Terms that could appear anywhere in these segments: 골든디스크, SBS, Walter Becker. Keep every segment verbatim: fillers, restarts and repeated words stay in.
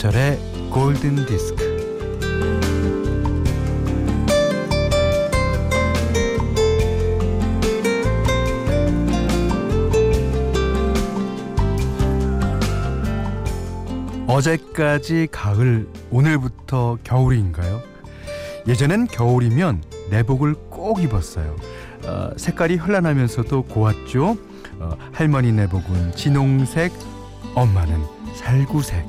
김현철의 골든디스크. 어제까지 가을, 오늘부터 겨울인가요? 예전엔 겨울이면 내복을 꼭 입었어요. 어, 색깔이 현란하면서도 고왔죠. 어, 할머니 내복은 진홍색, 엄마는 살구색.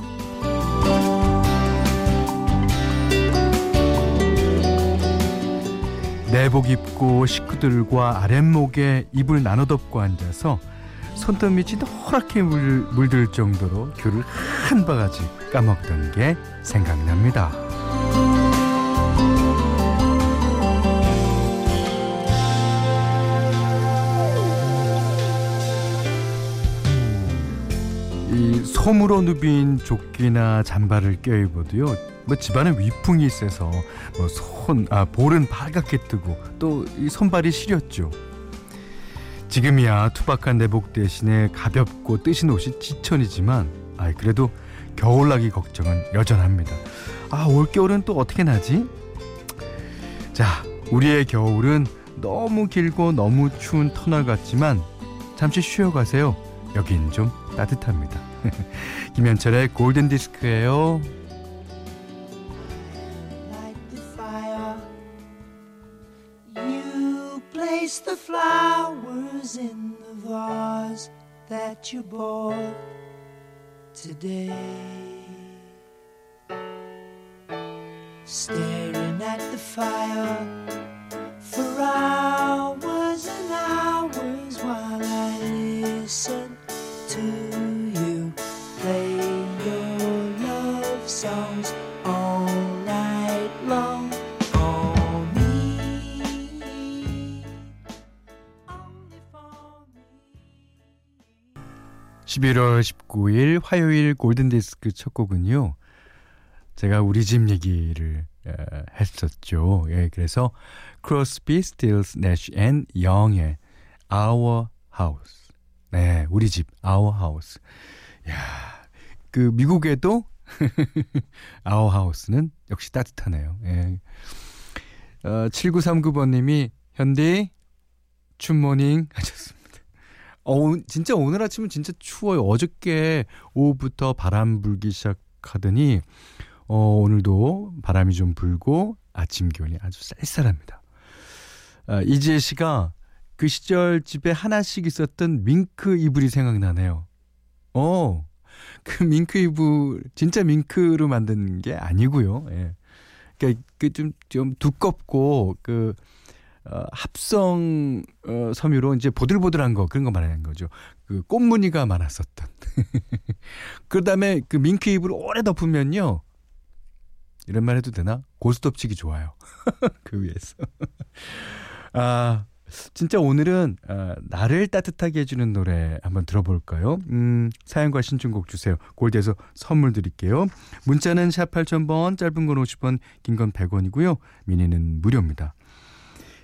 내복 입고 식구들과 아랫목에 이불 나눠 덮고 앉아서 손톱 밑이 노랗게 물, 물들 정도로 귤을 한 바가지 까먹던 게 생각납니다. 이 솜으로 누빈 조끼나 잠바를 껴입어도요, 뭐 집안에 위풍이 세서 뭐 손, 아, 볼은 빨갛게 뜨고 또 이 손발이 시렸죠. 지금이야 투박한 내복 대신에 가볍고 뜨신 옷이 지천이지만, 아, 그래도 겨울나기 걱정은 여전합니다. 아, 올겨울은 또 어떻게 나지? 자, 우리의 겨울은 너무 길고 너무 추운 터널 같지만 잠시 쉬어가세요. 여긴 좀 따뜻합니다. 김현철의 골든디스크예요. Place the flowers in the vase that you bought today. Staring at the fire for hours and hours while I listen to you play your love songs all night long. 십일월 십구일 화요일 골든디스크 첫 곡은요, 제가 우리 집 얘기를 에, 했었죠. 예, 그래서 Crosby, Stills, Nash and Young의 Our House. 네, 우리 집 Our House. 야, 그 미국에도 Our House는 역시 따뜻하네요. 예. 어, 칠구삼구번님이 현디 춤모닝 하셨습니다. 어, 진짜 오늘 아침은 진짜 추워요. 어저께 오후부터 바람 불기 시작하더니 어, 오늘도 바람이 좀 불고 아침 기온이 아주 쌀쌀합니다. 아, 이지혜 씨가 그 시절 집에 하나씩 있었던 밍크 이불이 생각나네요. 어, 그 밍크 이불 진짜 밍크로 만든 게 아니고요. 예. 그러니까 그 좀 좀 두껍고 그 어, 합성 어, 섬유로 이제 보들보들한 거, 그런 거 말하는 거죠. 그 꽃무늬가 많았었던. 그다음에 그 밍크 이불을 오래 덮으면요, 이런 말 해도 되나? 고스 덮치기 좋아요. 그 위에서. 아, 진짜 오늘은 아, 나를 따뜻하게 해주는 노래 한번 들어볼까요? 음, 사연과 신청곡 주세요. 골드에서 선물 드릴게요. 문자는 샵 팔천 번, 짧은 건 오십 원, 긴 건 백 원이고요. 미니는 무료입니다.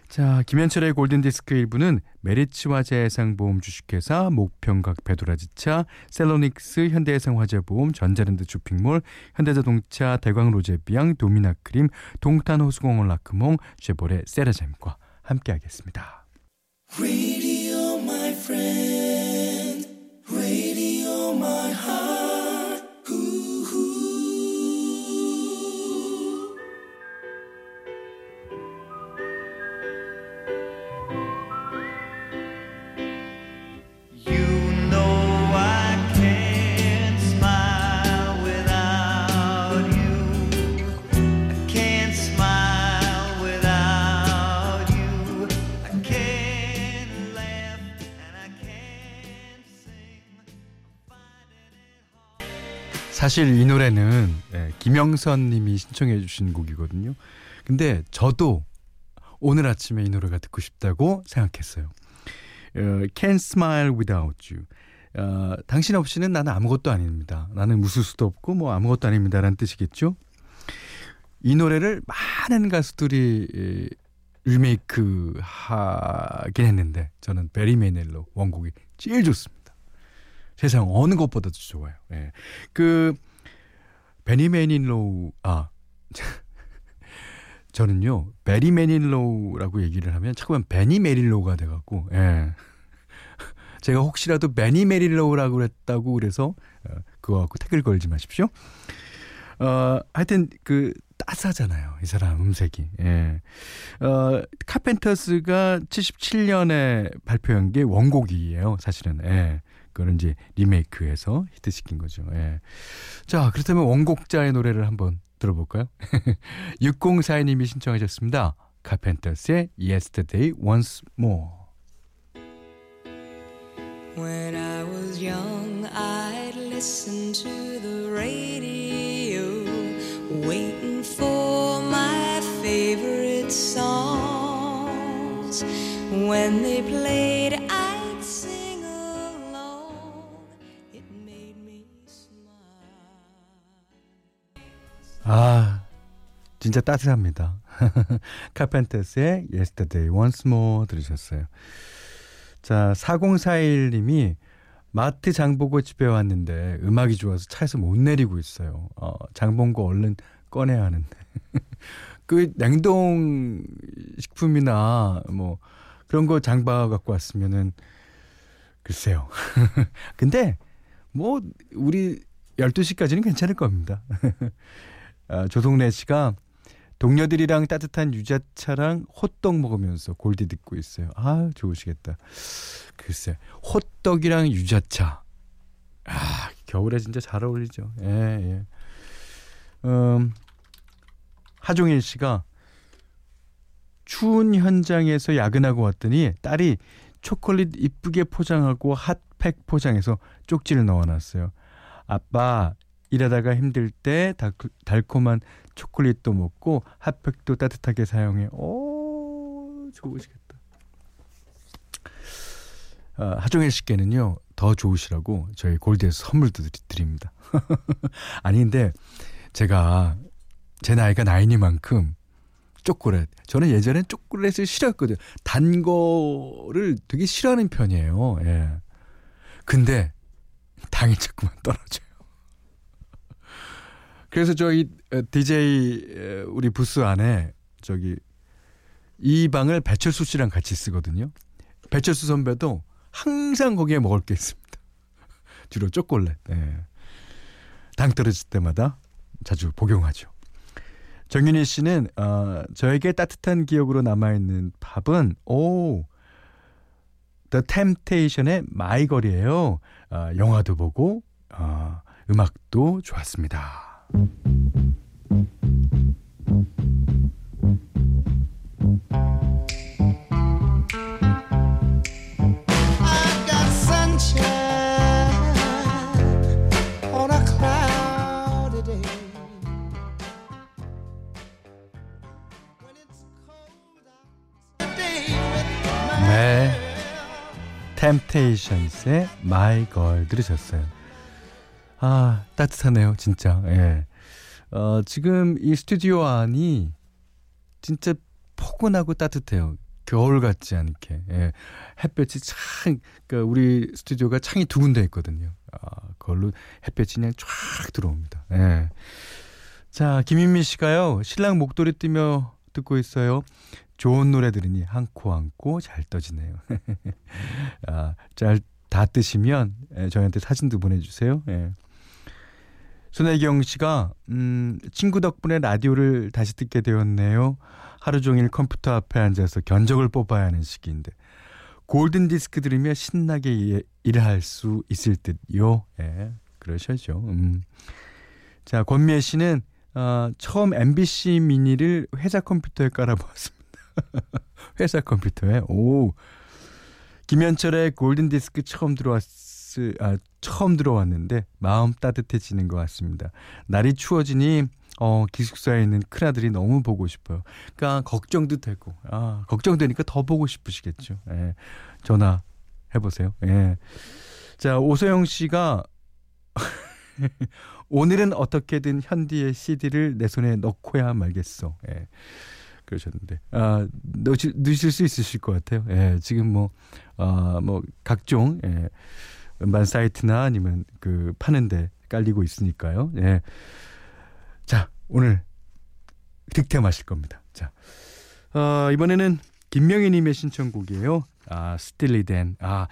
자, 김현철의 골든디스크 일부는 메리츠와 재해상보험 주식회사, 목평각 배도라지차, 셀로닉스, 현대해상화재보험, 전자랜드 쇼핑몰, 현대자동차, 대광로제비앙, 도미나크림, 동탄호수공원 라크몽, 쉐보레 세라젬과 함께하겠습니다. Radio my friend, radio my heart, 후후. 사실 이 노래는 김영선 님이 신청해 주신 곡이거든요. 근데 저도 오늘 아침에 이 노래가 듣고 싶다고 생각했어요. Can't smile without you. 어, 당신 없이는 나는 아무것도 아닙니다. 나는 웃을 수도 없고 뭐 아무것도 아닙니다라는 뜻이겠죠. 이 노래를 많은 가수들이 리메이크 하긴 했는데 저는 베리 메닐로 원곡이 제일 좋습니다. 세상 어느 것보다도 좋아요. 예. 그 베니 매닐로우, 아 저는요 베리 매닐로우라고 얘기를 하면 자꾸만 베니 메릴로우가 돼갖고, 예. 제가 혹시라도 베니 메릴로우라고 그랬다고 그래서 그거 갖고 태클 걸지 마십시오. 어, 하여튼 그 따사잖아요 이 사람 음색이. 예. 어, 카펜터스가 칠십칠 년에 발표한 게 원곡이에요 사실은. 예. 그걸 이제 리메이크해서 히트시킨 거죠. 예. 자, 그렇다면 원곡자의 노래를 한번 들어볼까요? 육공사이 님이 신청하셨습니다. 카펜터스의 Yesterday Once More. When I was young I'd listen to the radio waiting for my favorite songs. When they played I'd sing along. It made me smile. 아, 진짜 따뜻합니다. 카펜터스의 Yesterday Once More 들으셨어요. 자, 사공사일 님이 마트 장 보고 집에 왔는데 음악이 좋아서 차에서 못 내리고 있어요. 어, 장 본 거 얼른 꺼내야 하는데 그 냉동 식품이나 뭐 그런 거 장 봐 갖고 왔으면은 글쎄요. 근데 뭐 우리 열두 시까지는 괜찮을 겁니다. 아, 조동래 씨가 동료들이랑 따뜻한 유자차랑 호떡 먹으면서 골디 듣고 있어요. 아, 좋으시겠다. 글쎄, 호떡이랑 유자차. 아, 겨울에 진짜 잘 어울리죠. 예, 예. 음, 하종일 씨가 추운 현장에서 야근하고 왔더니 딸이 초콜릿 이쁘게 포장하고 핫팩 포장해서 쪽지를 넣어놨어요. 아빠, 일하다가 힘들 때 달콤한 초콜릿도 먹고 핫팩도 따뜻하게 사용해. 오, 좋으시겠다. 아, 하종일 씨께는요 더 좋으시라고 저희 골드에서 선물도 드립니다. 아닌데 제가 제 나이가 나이니만큼 초콜릿, 저는 예전에 초콜릿을 싫어했거든요. 단 거를 되게 싫어하는 편이에요. 예. 근데 당이 자꾸만 떨어져요. 그래서 저희 디제이 우리 부스 안에 저기 이 방을 배철수 씨랑 같이 쓰거든요. 배철수 선배도 항상 거기에 먹을 게 있습니다. 주로 초콜릿. 네. 당 떨어질 때마다 자주 복용하죠. 정윤희 씨는 어, 저에게 따뜻한 기억으로 남아있는 밥은 오 The Temptation의 마이 걸이에요. 어, 영화도 보고 어, 음악도 좋았습니다. 네, Temptations의 My Girl 들으셨어요. 아, 따뜻하네요 진짜. 예. 어, 지금 이 스튜디오 안이 진짜 포근하고 따뜻해요. 겨울 같지 않게. 예. 햇볕이 창, 그러니까 우리 스튜디오가 창이 두 군데 있거든요. 아, 그걸로 햇볕이 그냥 쫙 들어옵니다. 예. 자, 김인미 씨가요 신랑 목도리 뛰며 듣고 있어요. 좋은 노래 들으니 한 코 한 코 잘 떠지네요. 아, 잘 다 뜨시면 저희한테 사진도 보내주세요. 예. 손혜경 씨가 음, 친구 덕분에 라디오를 다시 듣게 되었네요. 하루 종일 컴퓨터 앞에 앉아서 견적을 뽑아야 하는 시기인데 골든디스크 들으며 신나게 예, 일할 수 있을 듯요. 예, 그러셔야죠. 음. 자, 권미애 씨는 어, 처음 엠비씨 미니를 회사 컴퓨터에 깔아보았습니다. 회사 컴퓨터에. 오, 김현철의 골든디스크 처음 들어왔어요. 아, 처음 들어왔는데 마음 따뜻해지는 것 같습니다. 날이 추워지니 어, 기숙사에 있는 큰아들이 너무 보고 싶어요. 그러니까 걱정도 되고, 아, 걱정되니까 더 보고 싶으시겠죠. 예, 전화해보세요. 예. 자, 오소영 씨가 오늘은 어떻게든 현디의 씨디를 내 손에 넣고야 말겠어. 예, 그러셨는데 아, 넣으실, 넣으실 수 있으실 것 같아요. 예, 지금 뭐, 아, 뭐 각종 예, 음반 사이트나 아니면 그 파는데 깔리고 있으니까요. 예. 자, 오늘 득템하실 겁니다. 자, 어, 이번에는 김명희님의 신청곡이에요. 아, 스틸리 댄. 아,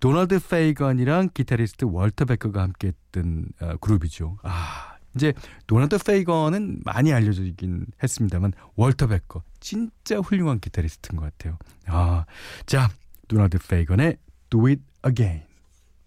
도널드 페이건이랑 기타리스트 월터 베커가 함께했던 어, 그룹이죠. 아, 이제 도널드 페이건은 많이 알려지긴 했습니다만 월터 베커 진짜 훌륭한 기타리스트인 것 같아요. 아, 자, 도널드 페이건의 Do It Again.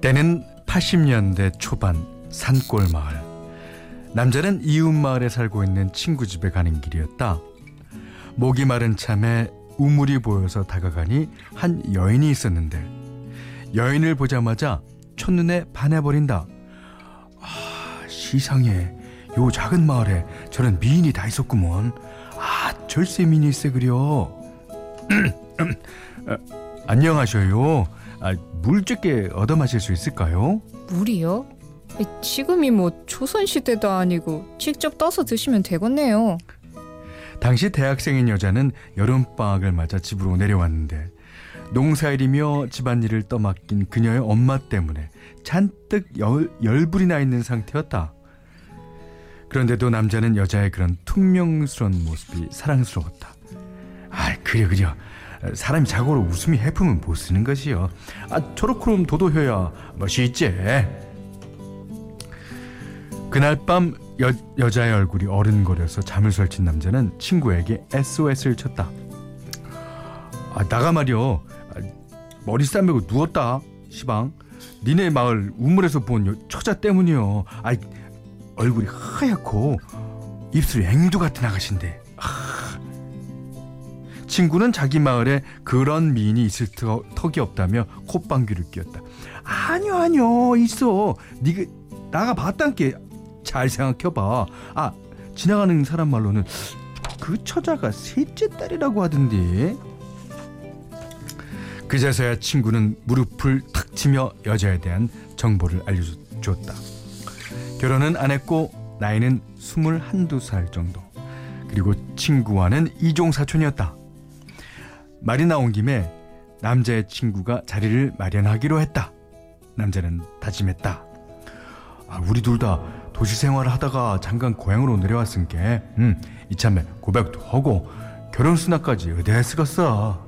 때는 팔십 년대 초반 산골 마을. 남자는 이웃 마을에 살고 있는 친구 집에 가는 길이었다. 목이 마른 참에 우물이 보여서 다가가니 한 여인이 있었는데, 여인을 보자마자 첫눈에 반해버린다. 아, 시상에 요 작은 마을에 저런 미인이 다 있었구먼. 아, 절세 미인일세 그려. 아, 안녕하셔요. 아, 물 적게 얻어 마실 수 있을까요? 물이요? 지금이 뭐 조선시대도 아니고 직접 떠서 드시면 되겠네요. 당시 대학생인 여자는 여름방학을 맞아 집으로 내려왔는데, 농사일이며 집안일을 떠맡긴 그녀의 엄마 때문에 잔뜩 열, 열불이 나 있는 상태였다. 그런데도 남자는 여자의 그런 퉁명스러운 모습이 사랑스러웠다. 아, 그려 그려. 사람이 자고로 웃음이 해품은 못 쓰는 것이요. 아, 저렇게럼 도도해야 멋이 있지. 그날 밤 여, 여자의 얼굴이 어른거려서 잠을 설친 남자는 친구에게 에스오에스를 쳤다. 아, 나가 말이여. 아, 머리 싸매고 누웠다. 시방. 니네 마을 우물에서 본 여, 처자 때문이요. 아이, 얼굴이 하얗고 입술이 앵두 같은 아가씨인데. 아, 친구는 자기 마을에 그런 미인이 있을 턱이 없다며 콧방귀를 뀌었다. 아니요 아니요 있어. 니가 나가 봤단께. 잘 생각해봐. 아, 지나가는 사람 말로는 그 처자가 셋째 딸이라고 하던데. 그제서야 친구는 무릎을 탁 치며 여자에 대한 정보를 알려줬다. 결혼은 안 했고 나이는 스물한두 살 정도. 그리고 친구와는 이종사촌이었다. 말이 나온 김에 남자의 친구가 자리를 마련하기로 했다. 남자는 다짐했다. 아, 우리 둘 다 도시 생활을 하다가 잠깐 고향으로 내려왔은게, 음, 이참에 고백도 하고 결혼 수나까지 의대에 쓰겄어.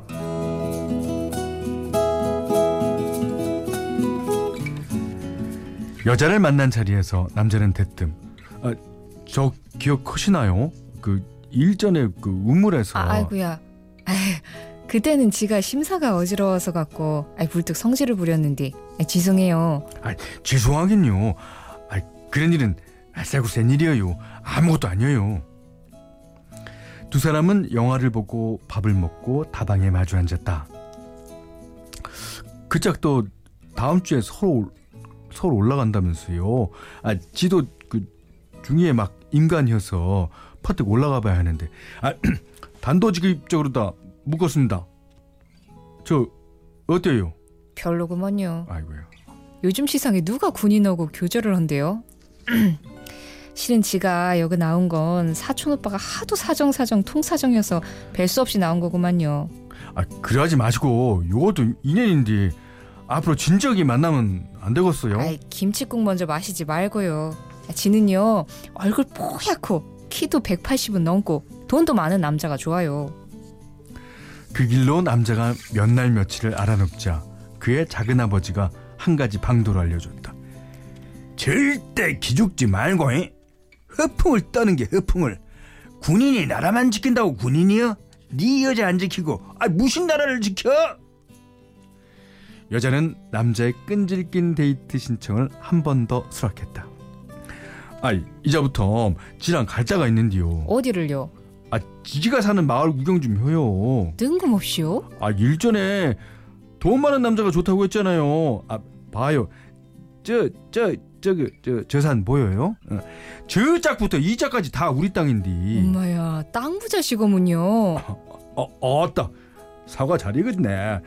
여자를 만난 자리에서 남자는 대뜸, 아, 저 기억하시나요? 그 일전에 그 우물에서. 아이고야. 그때는 지가 심사가 어지러워서 갖고 아이 불뚝 성질을 부렸는데 죄송해요. 아, 죄송하긴요. 아, 그런 일은 싸고 센 일이에요. 아무것도 아니에요. 두 사람은 영화를 보고 밥을 먹고 다방에 마주 앉았다. 그 짝도 다음 주에 서울 서울 올라간다면서요. 아, 지도 그 중에 막 인간이어서 퍼뜩 올라가봐야 하는데, 아, 단도직입적으로 다 묶었습니다. 저 어때요? 별로구먼요. 아이고요. 요즘 시상에 누가 군인하고 교제를 한대요? 실은 지가 여기 나온 건 사촌 오빠가 하도 사정사정 통사정이어서 뵐 수 없이 나온 거구만요. 아, 그러지 마시고 요것도 인연인데 앞으로 진지하게 만나면 안 되겠어요? 아이, 김치국 먼저 마시지 말고요. 지는요 얼굴 뽀얗고 키도 백팔십은 넘고 돈도 많은 남자가 좋아요. 그 길로 남자가 몇 날 며칠을 알아눕자 그의 작은아버지가 한 가지 방도를 알려줬다. 절대 기죽지 말고, 이? 허풍을 떠는 게 허풍을. 군인이 나라만 지킨다고 군인이여? 네 여자 안 지키고 아, 무슨 나라를 지켜? 여자는 남자의 끈질긴 데이트 신청을 한 번 더 수락했다. 아, 이제부터 지랑 갈 자가 있는데요. 어디를요? 아, 지지가 사는 마을 구경 좀 해요. 뜬금없이요? 아, 일전에 돈 많은 남자가 좋다고 했잖아요. 아, 봐요. 저, 저, 저기, 저, 저 산 보여요? 어. 저 짝부터 이 짝까지 다 우리 땅인데. 엄마야, 땅 부자시거군요. 아, 아, 아따. 사과 잘 익었네.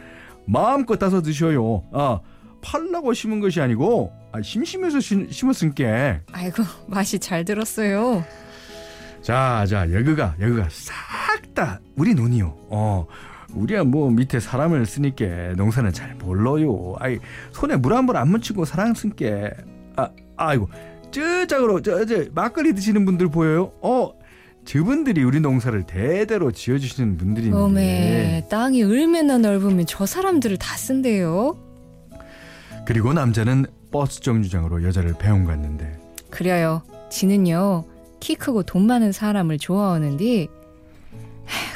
마음껏 따서 드셔요. 아, 팔라고 심은 것이 아니고, 아, 심심해서 심었으니까. 아이고, 맛이 잘 들었어요. 자, 자, 여기가, 여기가 싹 다 우리 논이요. 어, 우리야 뭐 밑에 사람을 쓰니까 농사는 잘 몰라요. 아이, 손에 물 한 번 안 묻히고 사랑 쓴께. 아, 아이고, 저 짝으로, 저, 저, 막걸리 드시는 분들 보여요? 어, 저분들이 우리 농사를 대대로 지어주시는 분들인데. 어메, 땅이 얼마나 넓으면 저 사람들을 다 쓴대요. 그리고 남자는 버스 정류장으로 여자를 배웅 갔는데. 그래요. 지는요, 키 크고 돈 많은 사람을 좋아하는데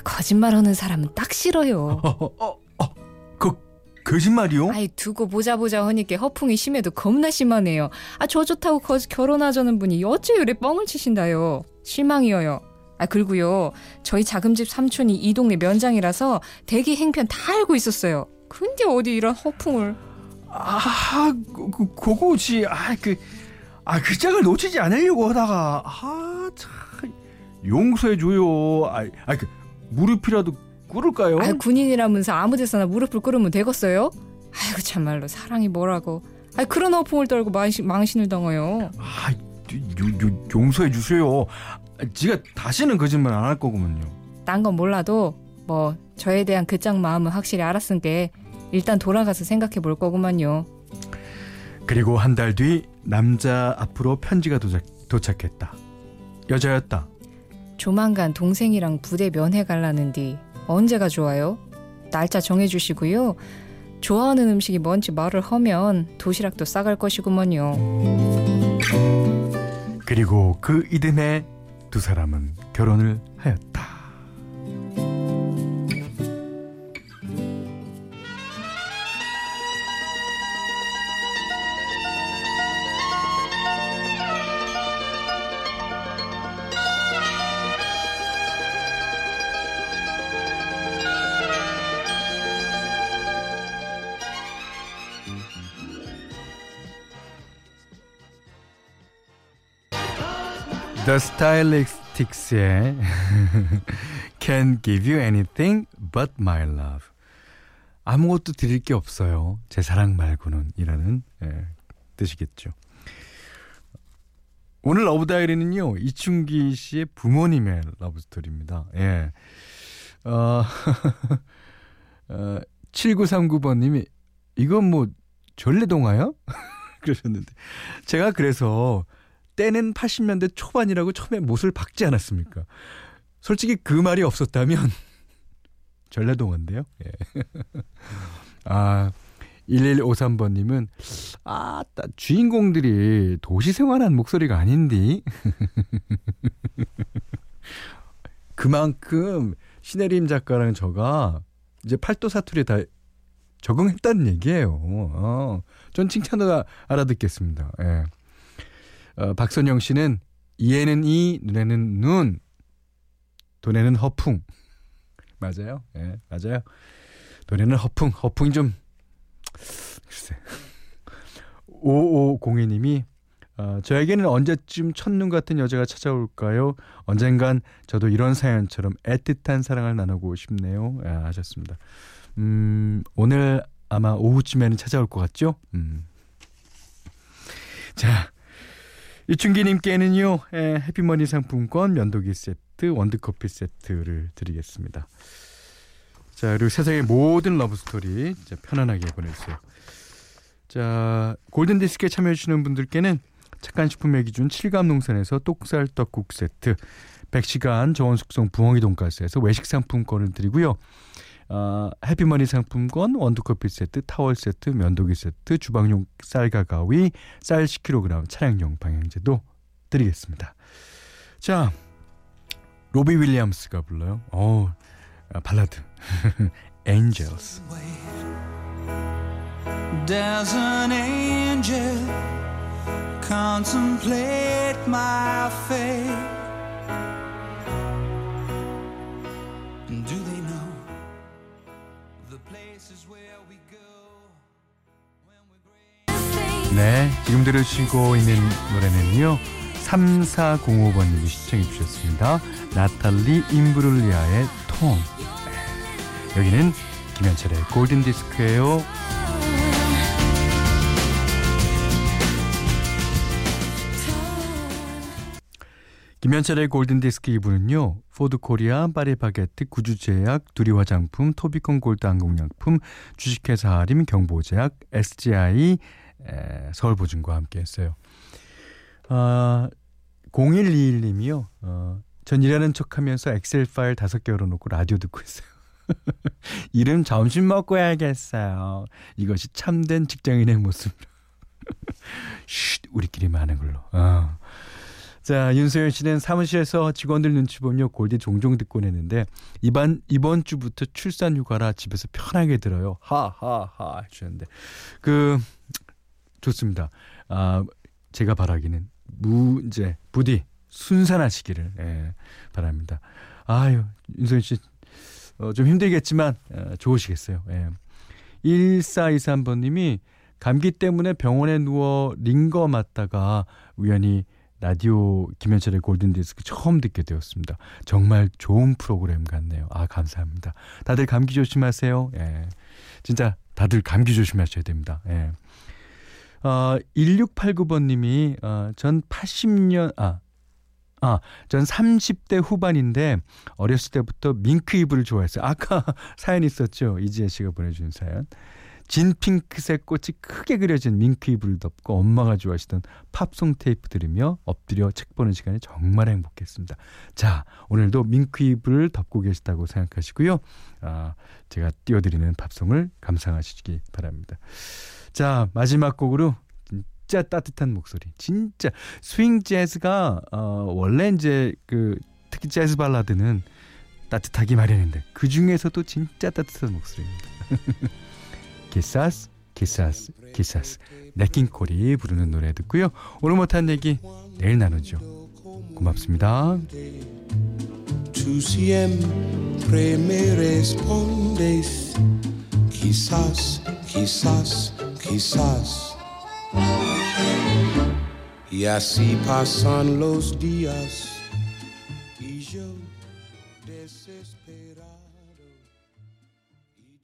거짓말하는 사람은 딱 싫어요. 어, 어, 어, 어, 거, 거짓말이요? 아이, 두고 보자 보자 하니까 허풍이 심해도 겁나 심하네요. 아, 저 좋다고 거, 결혼하자는 분이 어째 요래 뻥을 치신다요. 실망이어요. 아, 그리고요, 저희 작은집 삼촌이 이 동네 면장이라서 대기 행편 다 알고 있었어요. 근데 어디 이런 허풍을. 아, 그, 그, 그거지. 아, 그, 아, 그 짝을 놓치지 않으려고 하다가. 아, 참, 용서해줘요. 아, 아, 그, 무릎이라도 꿇을까요? 아, 군인이라면서 아무 데서나 무릎을 꿇으면 되겠어요? 아이고, 참말로 사랑이 뭐라고. 아, 그런 허풍을 떨고 망신, 망신을 당해요. 아, 요, 요, 용서해주세요. 지가 다시는 거짓말 안 할 거구먼요. 딴 건 몰라도 뭐 저에 대한 그 짝 마음은 확실히 알았으니까 일단 돌아가서 생각해 볼 거구만요. 그리고 한 달 뒤 남자 앞으로 편지가 도착, 도착했다. 여자였다. 조만간 동생이랑 부대 면회 갈라는디 언제가 좋아요? 날짜 정해주시고요. 좋아하는 음식이 뭔지 말을 하면 도시락도 싸갈 것이구먼요. 그리고 그 이듬해 두 사람은 결혼을 하였다. The Stylistics의 Can't give you anything but my love. 아무것도 드릴 게 없어요, 제 사랑 말고는, 이라는, 예, 뜻이겠죠. 오늘 러브다이리는요, 이충기 씨의 부모님의 러브스토리입니다. 예. 어, 어, 칠구삼구 번님이 이건 뭐 전래동화야? 그러셨는데, 제가 그래서 때는 팔십 년대 초반이라고 처음에 못을 박지 않았습니까? 솔직히 그 말이 없었다면 전래동화인데요. 예. 아, 일일오삼 번님은 아, 따, 주인공들이 도시생활한 목소리가 아닌디. 그만큼 신혜림 작가랑 저가 이제 팔도 사투리에 다 적응했다는 얘기예요. 어, 전 칭찬을 알아듣겠습니다. 예. 어, 박선영 씨는 이에는 이, 눈에는 눈, 돈에는 허풍. 맞아요. 예, 맞아요. 돈에는 허풍, 허풍이 좀, 글쎄. 오오공이 님이 어, 저에게는 언제쯤 첫눈 같은 여자가 찾아올까요? 언젠간 저도 이런 사연처럼 애틋한 사랑을 나누고 싶네요. 아, 하셨습니다. 음, 오늘 아마 오후쯤에는 찾아올 것 같죠? 음. 자, 이충기님께는요, 에, 해피머니 상품권, 면도기 세트, 원두커피 세트를 드리겠습니다. 자, 그리고 세상의 모든 러브스토리 진짜 편안하게 보내주세요. 자, 골든디스크에 참여해주시는 분들께는 착한 식품의 기준 칠감농산에서 똑살 떡국 세트, 백 시간 저온숙성 부엉이 돈가스에서 외식 상품권을 드리고요. 어, 해피머니 상품권, 원두커피 세트, 타월 세트, 면도기 세트, 주방용 쌀과 가위, 쌀 십 킬로그램, 차량용 방향제도 드리겠습니다. 자, 로비 윌리엄스가 불러요. 오, 발라드. Angels. Does an angel contemplate my fate? 네, 지금 들으시고 있는 노래는요, 삼사공오 번님이 시청해 주셨습니다. 나탈리 임브룰리아의 통. 여기는 김현철의 골든디스크예요. 김현철의 골든디스크 이 부는요. 포드코리아, 파리바게트, 구주제약, 두리화장품, 토비콘 골드안국약품, 주식회사 하림, 경보제약, 에스지아이, 에, 서울보증과 함께했어요. 아, 공일이일 님이요. 어, 전 일하는 척하면서 엑셀 파일 다섯 개 열어놓고 라디오 듣고 있어요. 이름 점심 먹고 해야겠어요. 이것이 참된 직장인의 모습. 쉿, 우리끼리만 하는 걸로. 어. 자, 윤소연 씨는 사무실에서 직원들 눈치 보며 골디 종종 듣곤 했는데 이번 이번 주부터 출산 휴가라 집에서 편하게 들어요. 하하하 주셨는데 그 좋습니다. 아, 제가 바라기는 무제 부디 순산하시기를 예, 바랍니다. 아유 윤소연 씨 어, 좀 힘들겠지만 어, 좋으시겠어요. 예. 일사이삼 번님이 감기 때문에 병원에 누워 링거 맞다가 우연히 라디오 김현철의 골든디스크 처음 듣게 되었습니다. 정말 좋은 프로그램 같네요. 아, 감사합니다. 다들 감기 조심하세요. 예. 진짜 다들 감기 조심하셔야 됩니다. 예. 어, 일육팔구 번님이 어, 전 팔십 년... 아, 아, 전 삼십 대 후반인데 어렸을 때부터 밍크 이브를 좋아했어요. 아까 사연 있었죠. 이지혜 씨가 보내준 사연. 진 핑크색 꽃이 크게 그려진 밍크 이불을 덮고 엄마가 좋아하시던 팝송 테이프 들으며 엎드려 책 보는 시간이 정말 행복했습니다. 자, 오늘도 밍크 이불을 덮고 계시다고 생각하시고요. 아, 제가 띄워드리는 팝송을 감상하시기 바랍니다. 자, 마지막 곡으로 진짜 따뜻한 목소리. 진짜 스윙 재즈가 어, 원래 이제 그 특히 재즈 발라드는 따뜻하기 마련인데 그 중에서도 진짜 따뜻한 목소리입니다. 기사스 기사스 기사스 네킹콜이 부르는 노래 듣고요. 오늘 못한 얘기 내일 나누죠. 고맙습니다. Tu siempre me respondes Quizás, quizás, quizás Y así pasan los días Y yo desesperado